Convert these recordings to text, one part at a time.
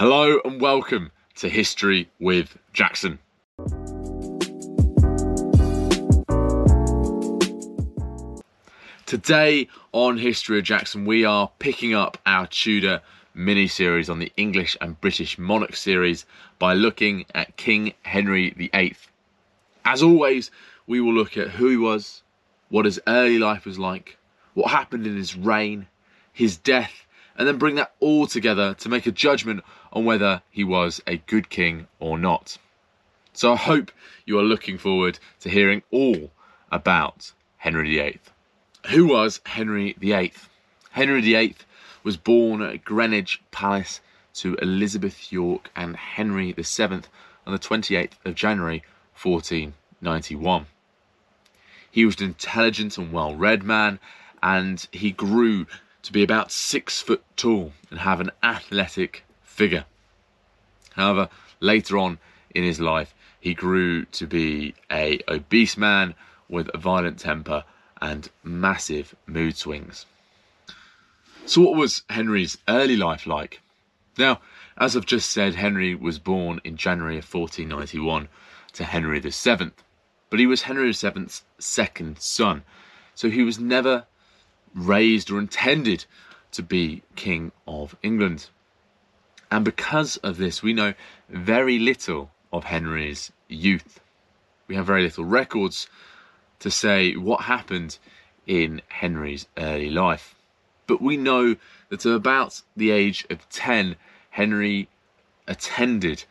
Hello and welcome to History with Jackson. Today on History with Jackson, we are picking up our Tudor mini-series on the English and British Monarch series by looking at King Henry VIII. As always, we will look at who he was, what his early life was like, what happened in his reign, his death, and then bring that all together to make a judgment on whether he was a good king or not. So I hope you are looking forward to hearing all about Henry VIII. Who was Henry VIII? Henry VIII was born at Greenwich Palace to Elizabeth York and Henry VII on the 28th of January 1491. He was an intelligent and well-read man, and he grew to be about 6 foot tall and have an athletic figure. However, later on in his life, he grew to be an obese man with a violent temper and massive mood swings. So what was Henry's early life like? Now, as I've just said, Henry was born in January of 1491 to Henry VII, but he was Henry VII's second son, so he was never raised or intended to be King of England. And because of this, we know very little of Henry's youth. We have very little records to say what happened in Henry's early life. But we know that at about the age of 10, Henry attended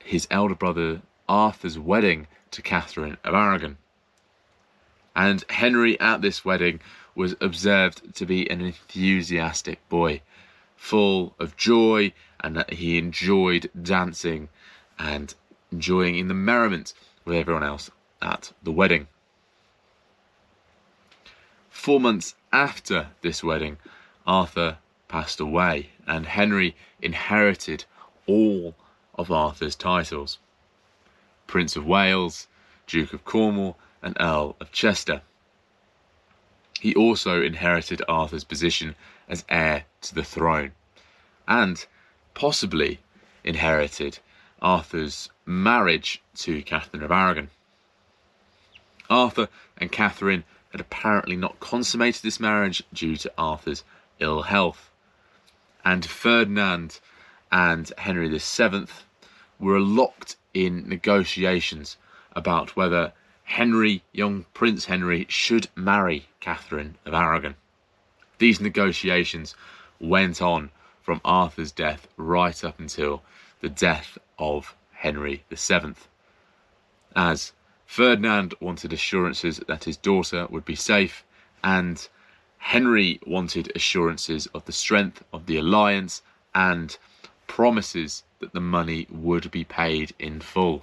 his elder brother Arthur's wedding to Catherine of Aragon. And Henry at this wedding was observed to be an enthusiastic boy, full of joy, and that he enjoyed dancing and enjoying in the merriment with everyone else at the wedding. 4 months after this wedding, Arthur passed away, and Henry inherited all of Arthur's titles: Prince of Wales, Duke of Cornwall, and Earl of Chester. He also inherited Arthur's position as heir to the throne, and possibly inherited Arthur's marriage to Catherine of Aragon. Arthur and Catherine had apparently not consummated this marriage due to Arthur's ill health, and Ferdinand and Henry VII were locked in negotiations about whether Henry, young Prince Henry, should marry Catherine of Aragon. These negotiations went on from Arthur's death right up until the death of Henry VII, as Ferdinand wanted assurances that his daughter would be safe, and Henry wanted assurances of the strength of the alliance and promises that the money would be paid in full.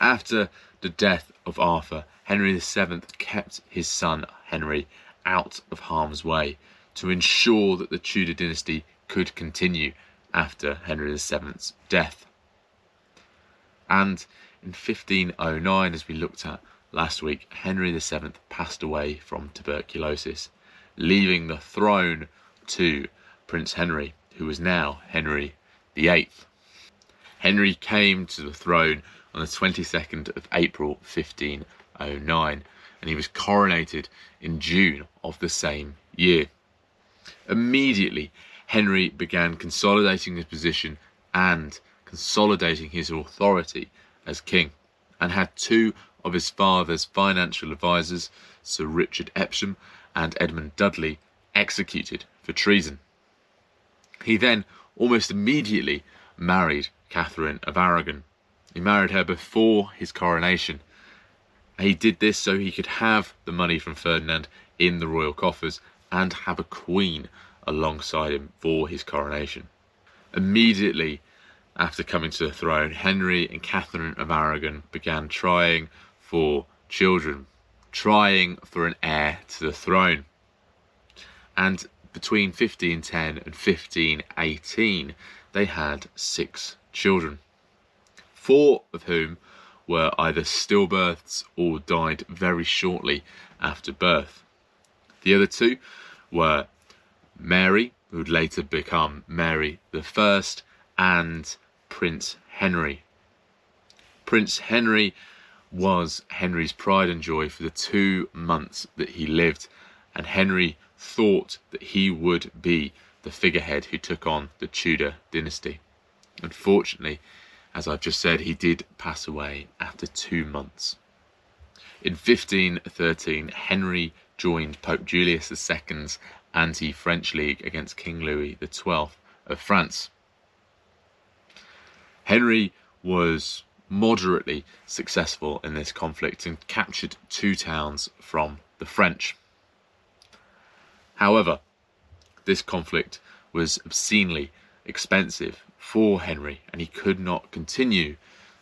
After the death of Arthur, Henry VII kept his son Henry out of harm's way to ensure that the Tudor dynasty could continue after Henry VII's death. And in 1509, as we looked at last week, Henry VII passed away from tuberculosis, leaving the throne to Prince Henry, who was now Henry VIII. Henry came to the throne on the 22nd of April 1509, and he was coronated in June of the same year. Immediately, Henry began consolidating his position and consolidating his authority as king, and had two of his father's financial advisors, Sir Richard Epsham and Edmund Dudley, executed for treason. He then almost immediately married Catherine of Aragon. He married her before his coronation. He did this so he could have the money from Ferdinand in the royal coffers and have a queen alongside him for his coronation. Immediately after coming to the throne, Henry and Catherine of Aragon began trying for children, trying for an heir to the throne. And between 1510 and 1518, they had 6 children. 4 of whom were either stillbirths or died very shortly after birth. The other 2 were Mary who would later become Mary I, and Prince Henry. Prince Henry was Henry's pride and joy for the 2 months that he lived, and Henry thought that he would be the figurehead who took on the Tudor dynasty. Unfortunately, as I've just said, he did pass away after 2 months. In 1513, Henry joined Pope Julius II's anti-French league against King Louis XII of France. Henry was moderately successful in this conflict and captured 2 towns from the French. However, this conflict was obscenely expensive for Henry, and he could not continue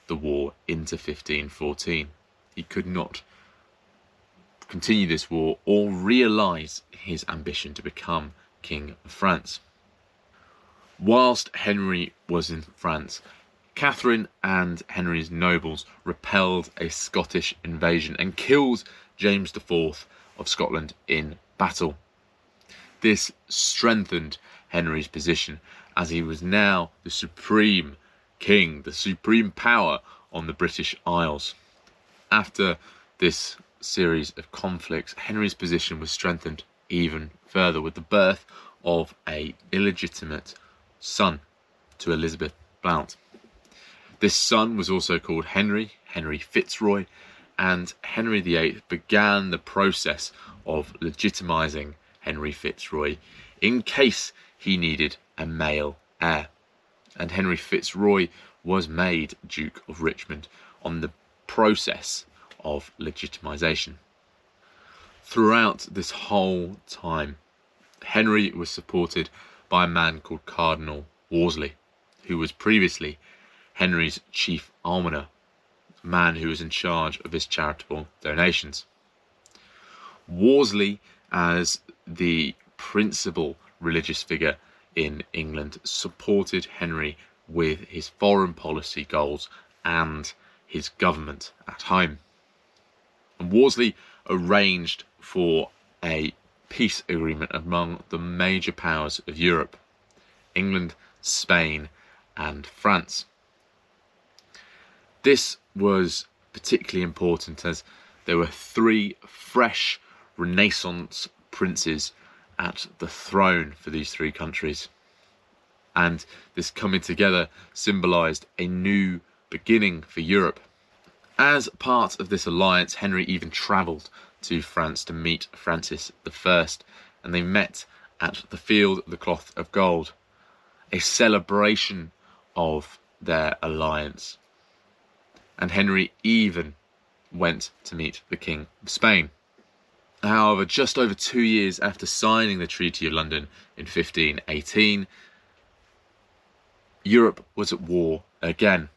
the war into 1514. He could not continue this war or realise his ambition to become King of France. Whilst Henry was in France, Catherine and Henry's nobles repelled a Scottish invasion and killed James IV of Scotland in battle. This strengthened Henry's position, as he was now the supreme king, the supreme power on the British Isles. After this series of conflicts, Henry's position was strengthened even further with the birth of an illegitimate son to Elizabeth Blount. This son was also called Henry, Henry Fitzroy, and Henry VIII began the process of legitimising Henry Fitzroy in case he needed a male heir, and Henry Fitzroy was made Duke of Richmond on the process of legitimisation. Throughout this whole time, Henry was supported by a man called Cardinal Wolsey, who was previously Henry's chief almoner, a man who was in charge of his charitable donations. Wolsey, as the principal religious figure in England, supported Henry with his foreign policy goals and his government at home. And Wolsey arranged for a peace agreement among the major powers of Europe, England, Spain and France. This was particularly important as there were 3 fresh Renaissance princes at the throne for these 3 countries, and this coming together symbolised a new beginning for Europe. As part of this alliance, Henry even travelled to France to meet Francis I, and they met at the Field of the Cloth of Gold, a celebration of their alliance, and Henry even went to meet the King of Spain. However, just over 2 years after signing the Treaty of London in 1518, Europe was at war again.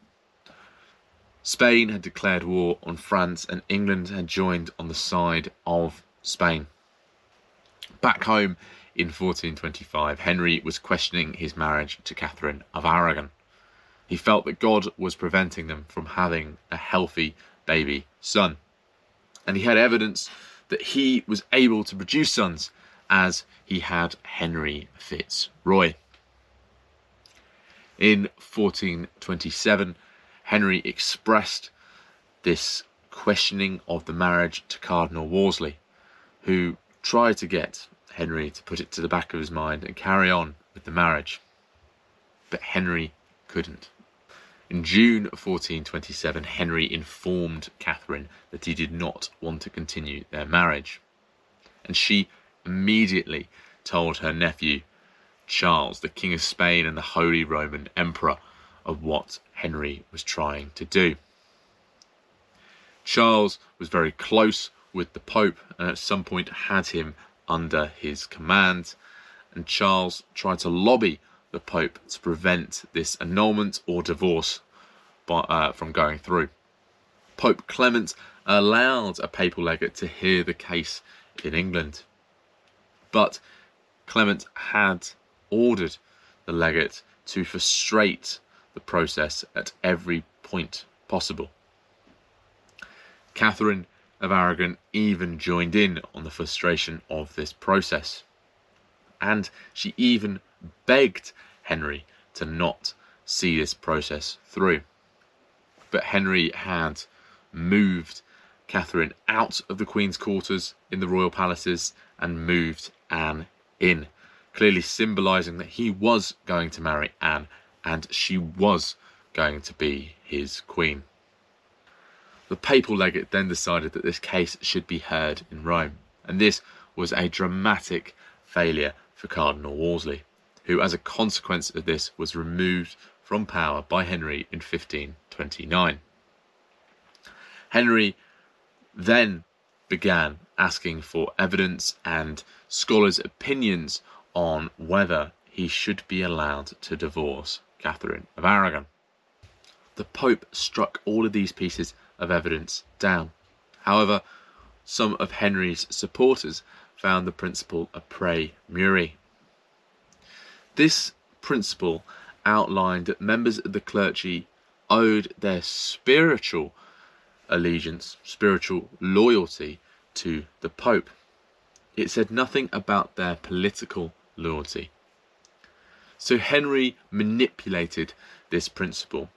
Spain had declared war on France and England had joined on the side of Spain. Back home in 1425, Henry was questioning his marriage to Catherine of Aragon. He felt that God was preventing them from having a healthy baby son, and he had evidence that he was able to produce sons, as he had Henry Fitzroy. In 1427, Henry expressed this questioning of the marriage to Cardinal Wolsey, who tried to get Henry to put it to the back of his mind and carry on with the marriage, but Henry couldn't. In June 1427, Henry informed Catherine that he did not want to continue their marriage, and she immediately told her nephew, Charles, the King of Spain and the Holy Roman Emperor, of what Henry was trying to do. Charles was very close with the Pope and at some point had him under his command, and Charles tried to lobby the Pope to prevent this annulment or divorce from going through. Pope Clement allowed a papal legate to hear the case in England, but Clement had ordered the legate to frustrate the process at every point possible. Catherine of Aragon even joined in on the frustration of this process, and she even begged Henry to not see this process through. But Henry had moved Catherine out of the Queen's quarters in the royal palaces and moved Anne in, clearly symbolising that he was going to marry Anne and she was going to be his queen. The papal legate then decided that this case should be heard in Rome, and this was a dramatic failure for Cardinal Wolsey, who as a consequence of this was removed from power by Henry in 1529. Henry then began asking for evidence and scholars' opinions on whether he should be allowed to divorce Catherine of Aragon. The Pope struck all of these pieces of evidence down. However, some of Henry's supporters found the principle a prae muri. This principle outlined that members of the clergy owed their spiritual allegiance, spiritual loyalty to the Pope. It said nothing about their political loyalty. So Henry manipulated this principle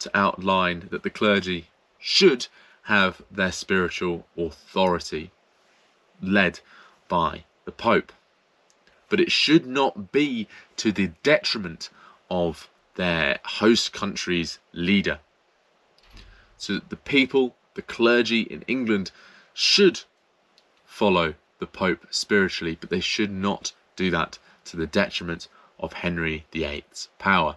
to outline that the clergy should have their spiritual authority led by the Pope, but it should not be to the detriment of their host country's leader. So the people, the clergy in England, should follow the Pope spiritually, but they should not do that to the detriment of Henry VIII's power.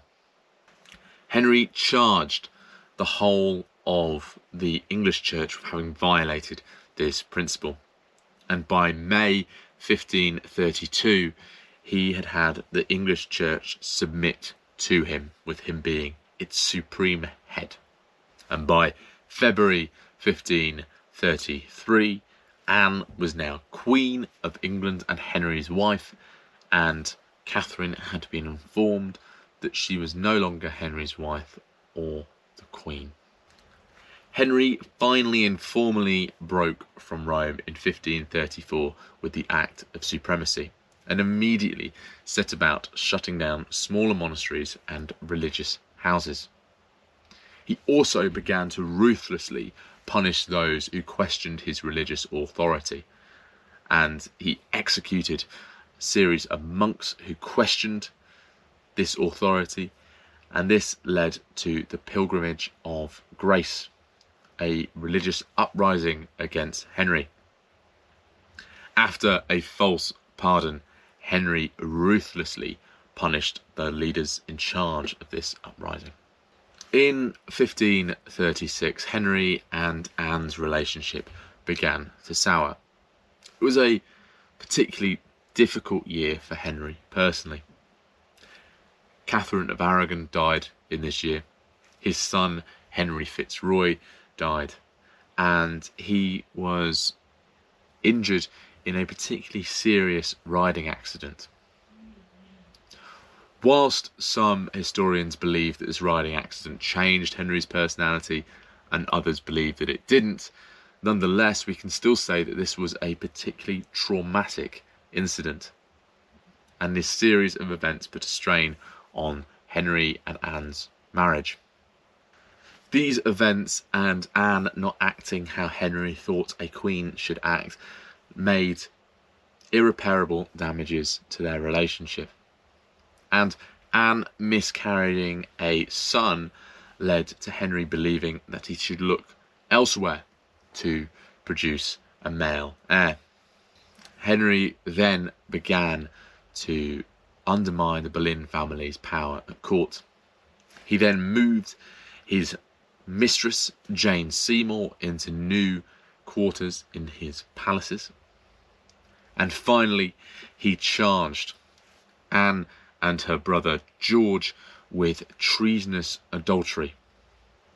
Henry charged the whole of the English church for having violated this principle, and by May 1532 he had the English church submit to him, with him being its supreme head. And by February 1533 Anne was now Queen of England and Henry's wife, and Catherine had been informed that she was no longer Henry's wife or the Queen. Henry finally and formally broke from Rome in 1534 with the Act of Supremacy, and immediately set about shutting down smaller monasteries and religious houses. He also began to ruthlessly punish those who questioned his religious authority, and he executed a series of monks who questioned this authority, and this led to the Pilgrimage of Grace, a religious uprising against Henry. After a false pardon, Henry ruthlessly punished the leaders in charge of this uprising. In 1536, Henry and Anne's relationship began to sour. It was a particularly difficult year for Henry personally. Catherine of Aragon died in this year. His son, Henry Fitzroy, died, and he was injured in a particularly serious riding accident. Whilst some historians believe that this riding accident changed Henry's personality and others believe that it didn't, nonetheless we can still say that this was a particularly traumatic incident, and this series of events put a strain on Henry and Anne's marriage. These events and Anne not acting how Henry thought a queen should act made irreparable damages to their relationship. And Anne miscarrying a son led to Henry believing that he should look elsewhere to produce a male heir. Henry then began to undermine the Boleyn family's power at court. He then moved his mistress Jane Seymour into new quarters in his palaces, and finally he charged Anne and her brother George with treasonous adultery.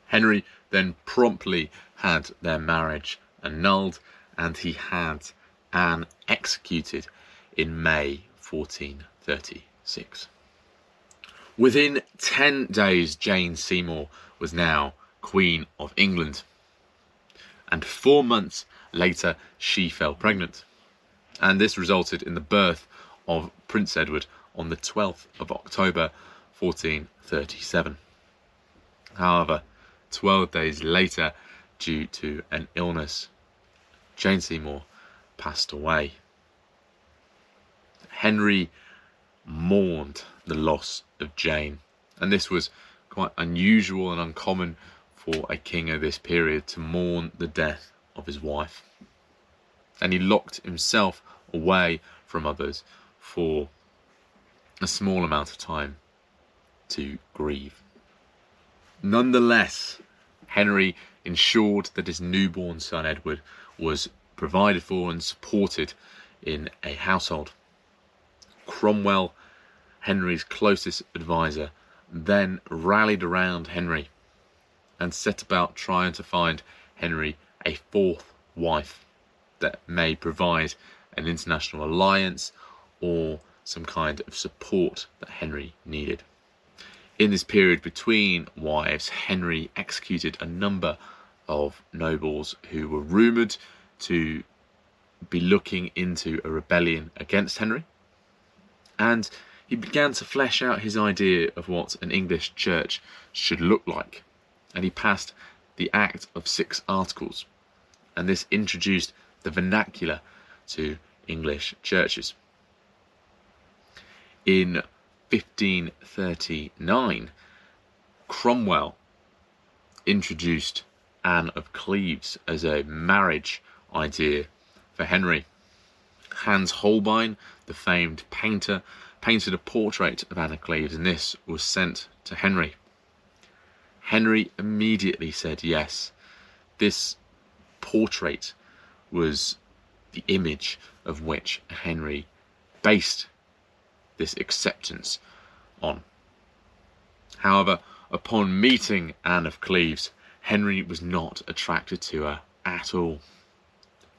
Henry then promptly had their marriage annulled, and he had Anne executed in May 1436. Within 10 days Jane Seymour was now Queen of England, and 4 months later she fell pregnant, and this resulted in the birth of Prince Edward on the 12th of October 1437. However, 12 days later, due to an illness, Jane Seymour passed away. Henry mourned the loss of Jane, and this was quite unusual and uncommon for a king of this period to mourn the death of his wife. And he locked himself away from others for a small amount of time to grieve. Nonetheless, Henry ensured that his newborn son Edward was provided for and supported in a household. Cromwell, Henry's closest advisor, then rallied around Henry and set about trying to find Henry a fourth wife that may provide an international alliance or some kind of support that Henry needed. In this period between wives, Henry executed a number of nobles who were rumoured to be looking into a rebellion against Henry, and he began to flesh out his idea of what an English church should look like, and he passed the Act of Six Articles, and this introduced the vernacular to English churches. In 1539, Cromwell introduced Anne of Cleves as a marriage idea for Henry. Hans Holbein, the famed painter, painted a portrait of Anne of Cleves, and this was sent to Henry. Henry immediately said yes. This portrait was the image of which Henry based this acceptance on. However, upon meeting Anne of Cleves, Henry was not attracted to her at all,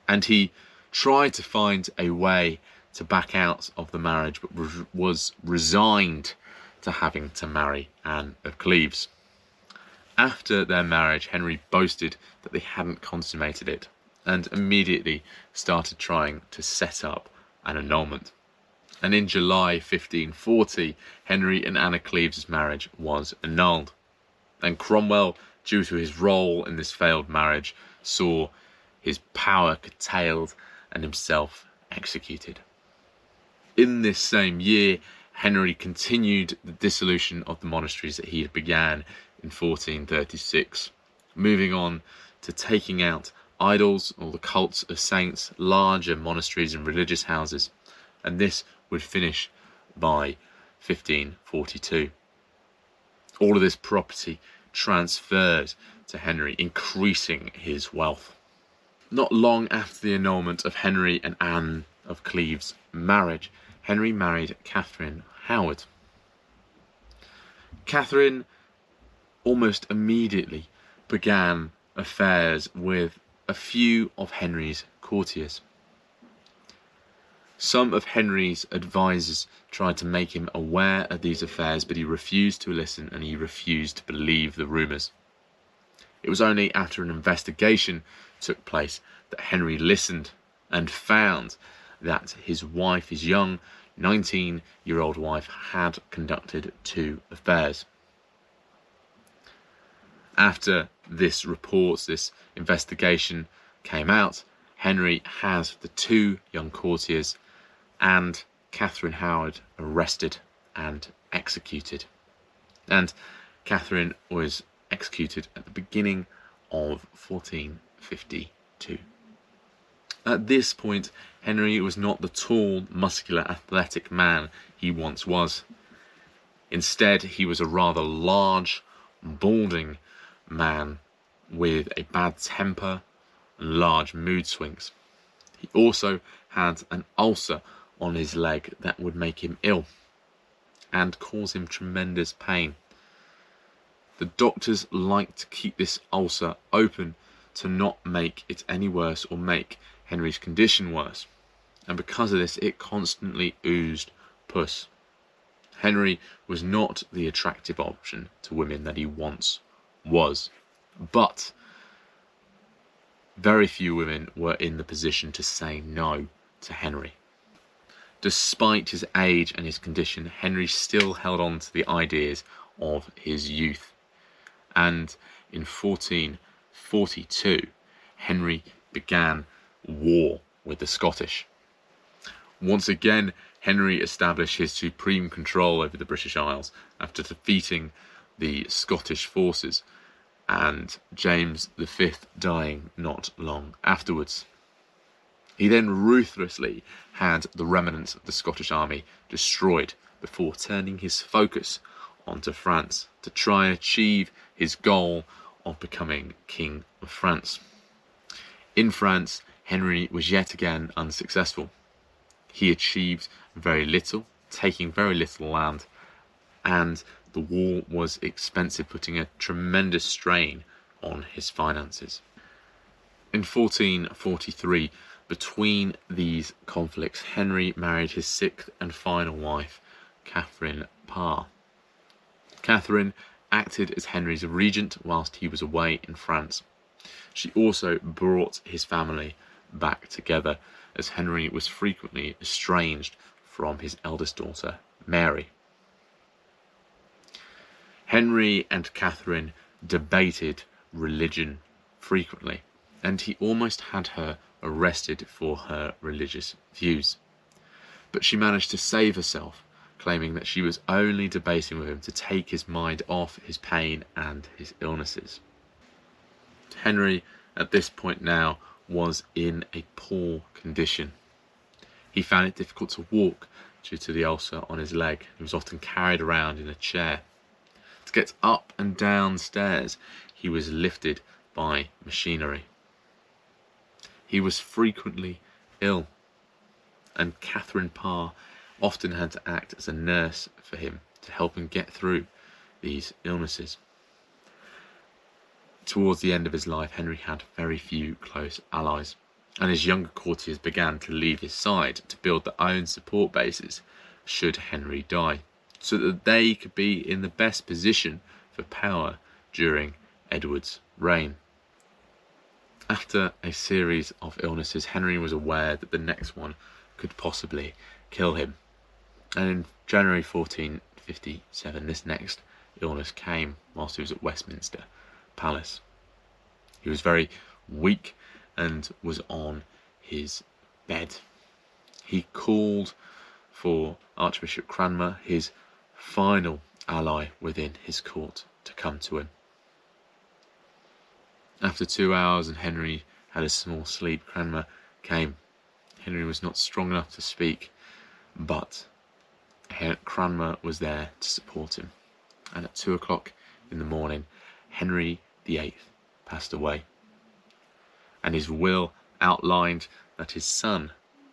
and he tried to find a way to back out of the marriage, but was resigned to having to marry Anne of Cleves. After their marriage, Henry boasted that they hadn't consummated it, and immediately started trying to set up an annulment. And in July 1540, Henry and Anne of Cleves' marriage was annulled, and Cromwell, due to his role in this failed marriage, saw his power curtailed and himself executed. In this same year, Henry continued the dissolution of the monasteries that he had began in 1436, moving on to taking out idols or the cults of saints, larger monasteries and religious houses, and this would finish by 1542. All of this property transferred to Henry, increasing his wealth. Not long after the annulment of Henry and Anne of Cleves' marriage, Henry married Catherine Howard. Catherine almost immediately began affairs with a few of Henry's courtiers. Some of Henry's advisers tried to make him aware of these affairs, but he refused to listen and he refused to believe the rumours. It was only after an investigation took place that Henry listened and found that his wife, his young 19-year-old wife, had conducted two affairs. After this report, this investigation came out, Henry had the two young courtiers and Catherine Howard arrested and executed. And Catherine was executed at the beginning of 1452. At this point, Henry was not the tall, muscular, athletic man he once was. Instead, he was a rather large, balding man with a bad temper and large mood swings. He also had an ulcer on his leg that would make him ill and cause him tremendous pain. The doctors liked to keep this ulcer open to not make it any worse or make Henry's condition worse, and because of this it constantly oozed pus. Henry was not the attractive option to women that he once was, but very few women were in the position to say no to Henry. Despite his age and his condition, Henry still held on to the ideas of his youth. And in 1442, Henry began war with the Scottish. Once again, Henry established his supreme control over the British Isles after defeating the Scottish forces, and James V dying not long afterwards. He then ruthlessly had the remnants of the Scottish army destroyed before turning his focus onto France to try and achieve his goal of becoming King of France. In France, Henry was yet again unsuccessful. He achieved very little, taking very little land, and the war was expensive, putting a tremendous strain on his finances. In 1443, between these conflicts, Henry married his sixth and final wife, Catherine Parr. Catherine acted as Henry's regent whilst he was away in France. She also brought his family back together, as Henry was frequently estranged from his eldest daughter, Mary. Henry and Catherine debated religion frequently, and he almost had her arrested for her religious views. But she managed to save herself, claiming that she was only debating with him to take his mind off his pain and his illnesses. Henry, at this point now, was in a poor condition. He found it difficult to walk due to the ulcer on his leg. He was often carried around in a chair. To get up and down stairs, he was lifted by machinery. He was frequently ill, and Catherine Parr often had to act as a nurse for him to help him get through these illnesses. Towards the end of his life, Henry had very few close allies, and his younger courtiers began to leave his side to build their own support bases should Henry die, so that they could be in the best position for power during Edward's reign. After a series of illnesses, Henry was aware that the next one could possibly kill him. And in January 1457, this next illness came whilst he was at Westminster Palace. He was very weak and was on his bed. He called for Archbishop Cranmer, his final ally within his court, to come to him. After 2 hours and Henry had a small sleep, Cranmer came. Henry was not strong enough to speak, but Cranmer was there to support him. And at 2 o'clock in the morning, Henry VIII passed away, and his will outlined that his son,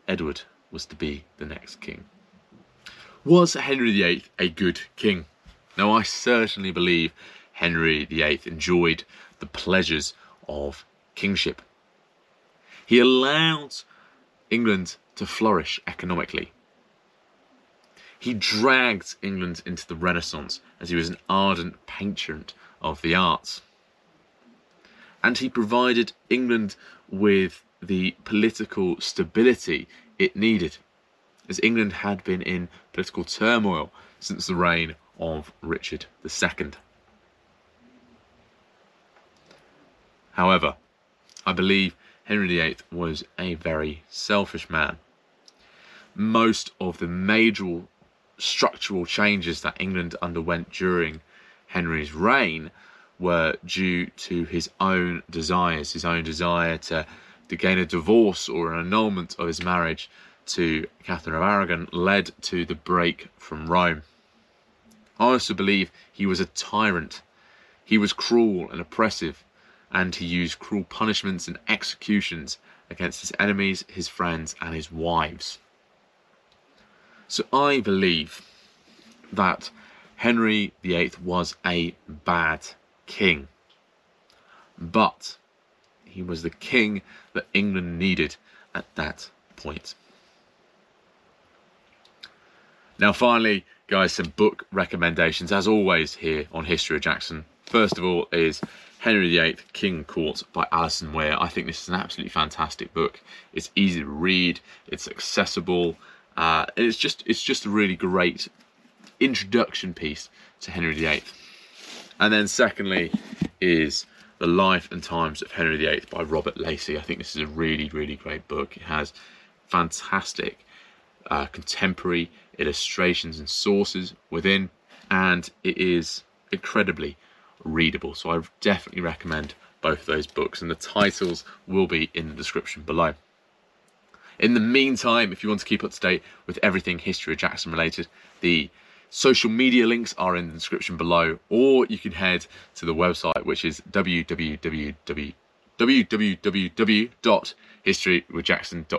Edward, was to be the next king. Was Henry VIII a good king? Now, I certainly believe Henry VIII enjoyed the pleasures of kingship. He allowed England to flourish economically. He dragged England into the Renaissance, as he was an ardent patron of the arts. And he provided England with the political stability it needed, as England had been in political turmoil since the reign of Richard II. However, I believe Henry VIII was a very selfish man. Most of the major structural changes that England underwent during Henry's reign were due to his own desires, his own desire to gain a divorce or an annulment of his marriage to Catherine of Aragon led to the break from Rome. I also believe he was a tyrant. He was cruel and oppressive, and he used cruel punishments and executions against his enemies, his friends, and his wives. So I believe that Henry VIII was a bad king, but he was the king that England needed at that point. Now finally, guys, some book recommendations, as always, here on History of Jackson. First of all is Henry VIII, King Court by Alison Weir. I think this is an absolutely fantastic book. It's easy to read, it's accessible, And it's just a really great introduction piece to Henry VIII. And then secondly is The Life and Times of Henry VIII by Robert Lacey. I think this is a really, really great book. It has fantastic contemporary illustrations and sources within, and it is incredibly readable. So I definitely recommend both of those books, and the titles will be in the description below. In the meantime, if you want to keep up to date with everything History of Jackson related, the social media links are in the description below, or you can head to the website, which is www.historywithjackson.com.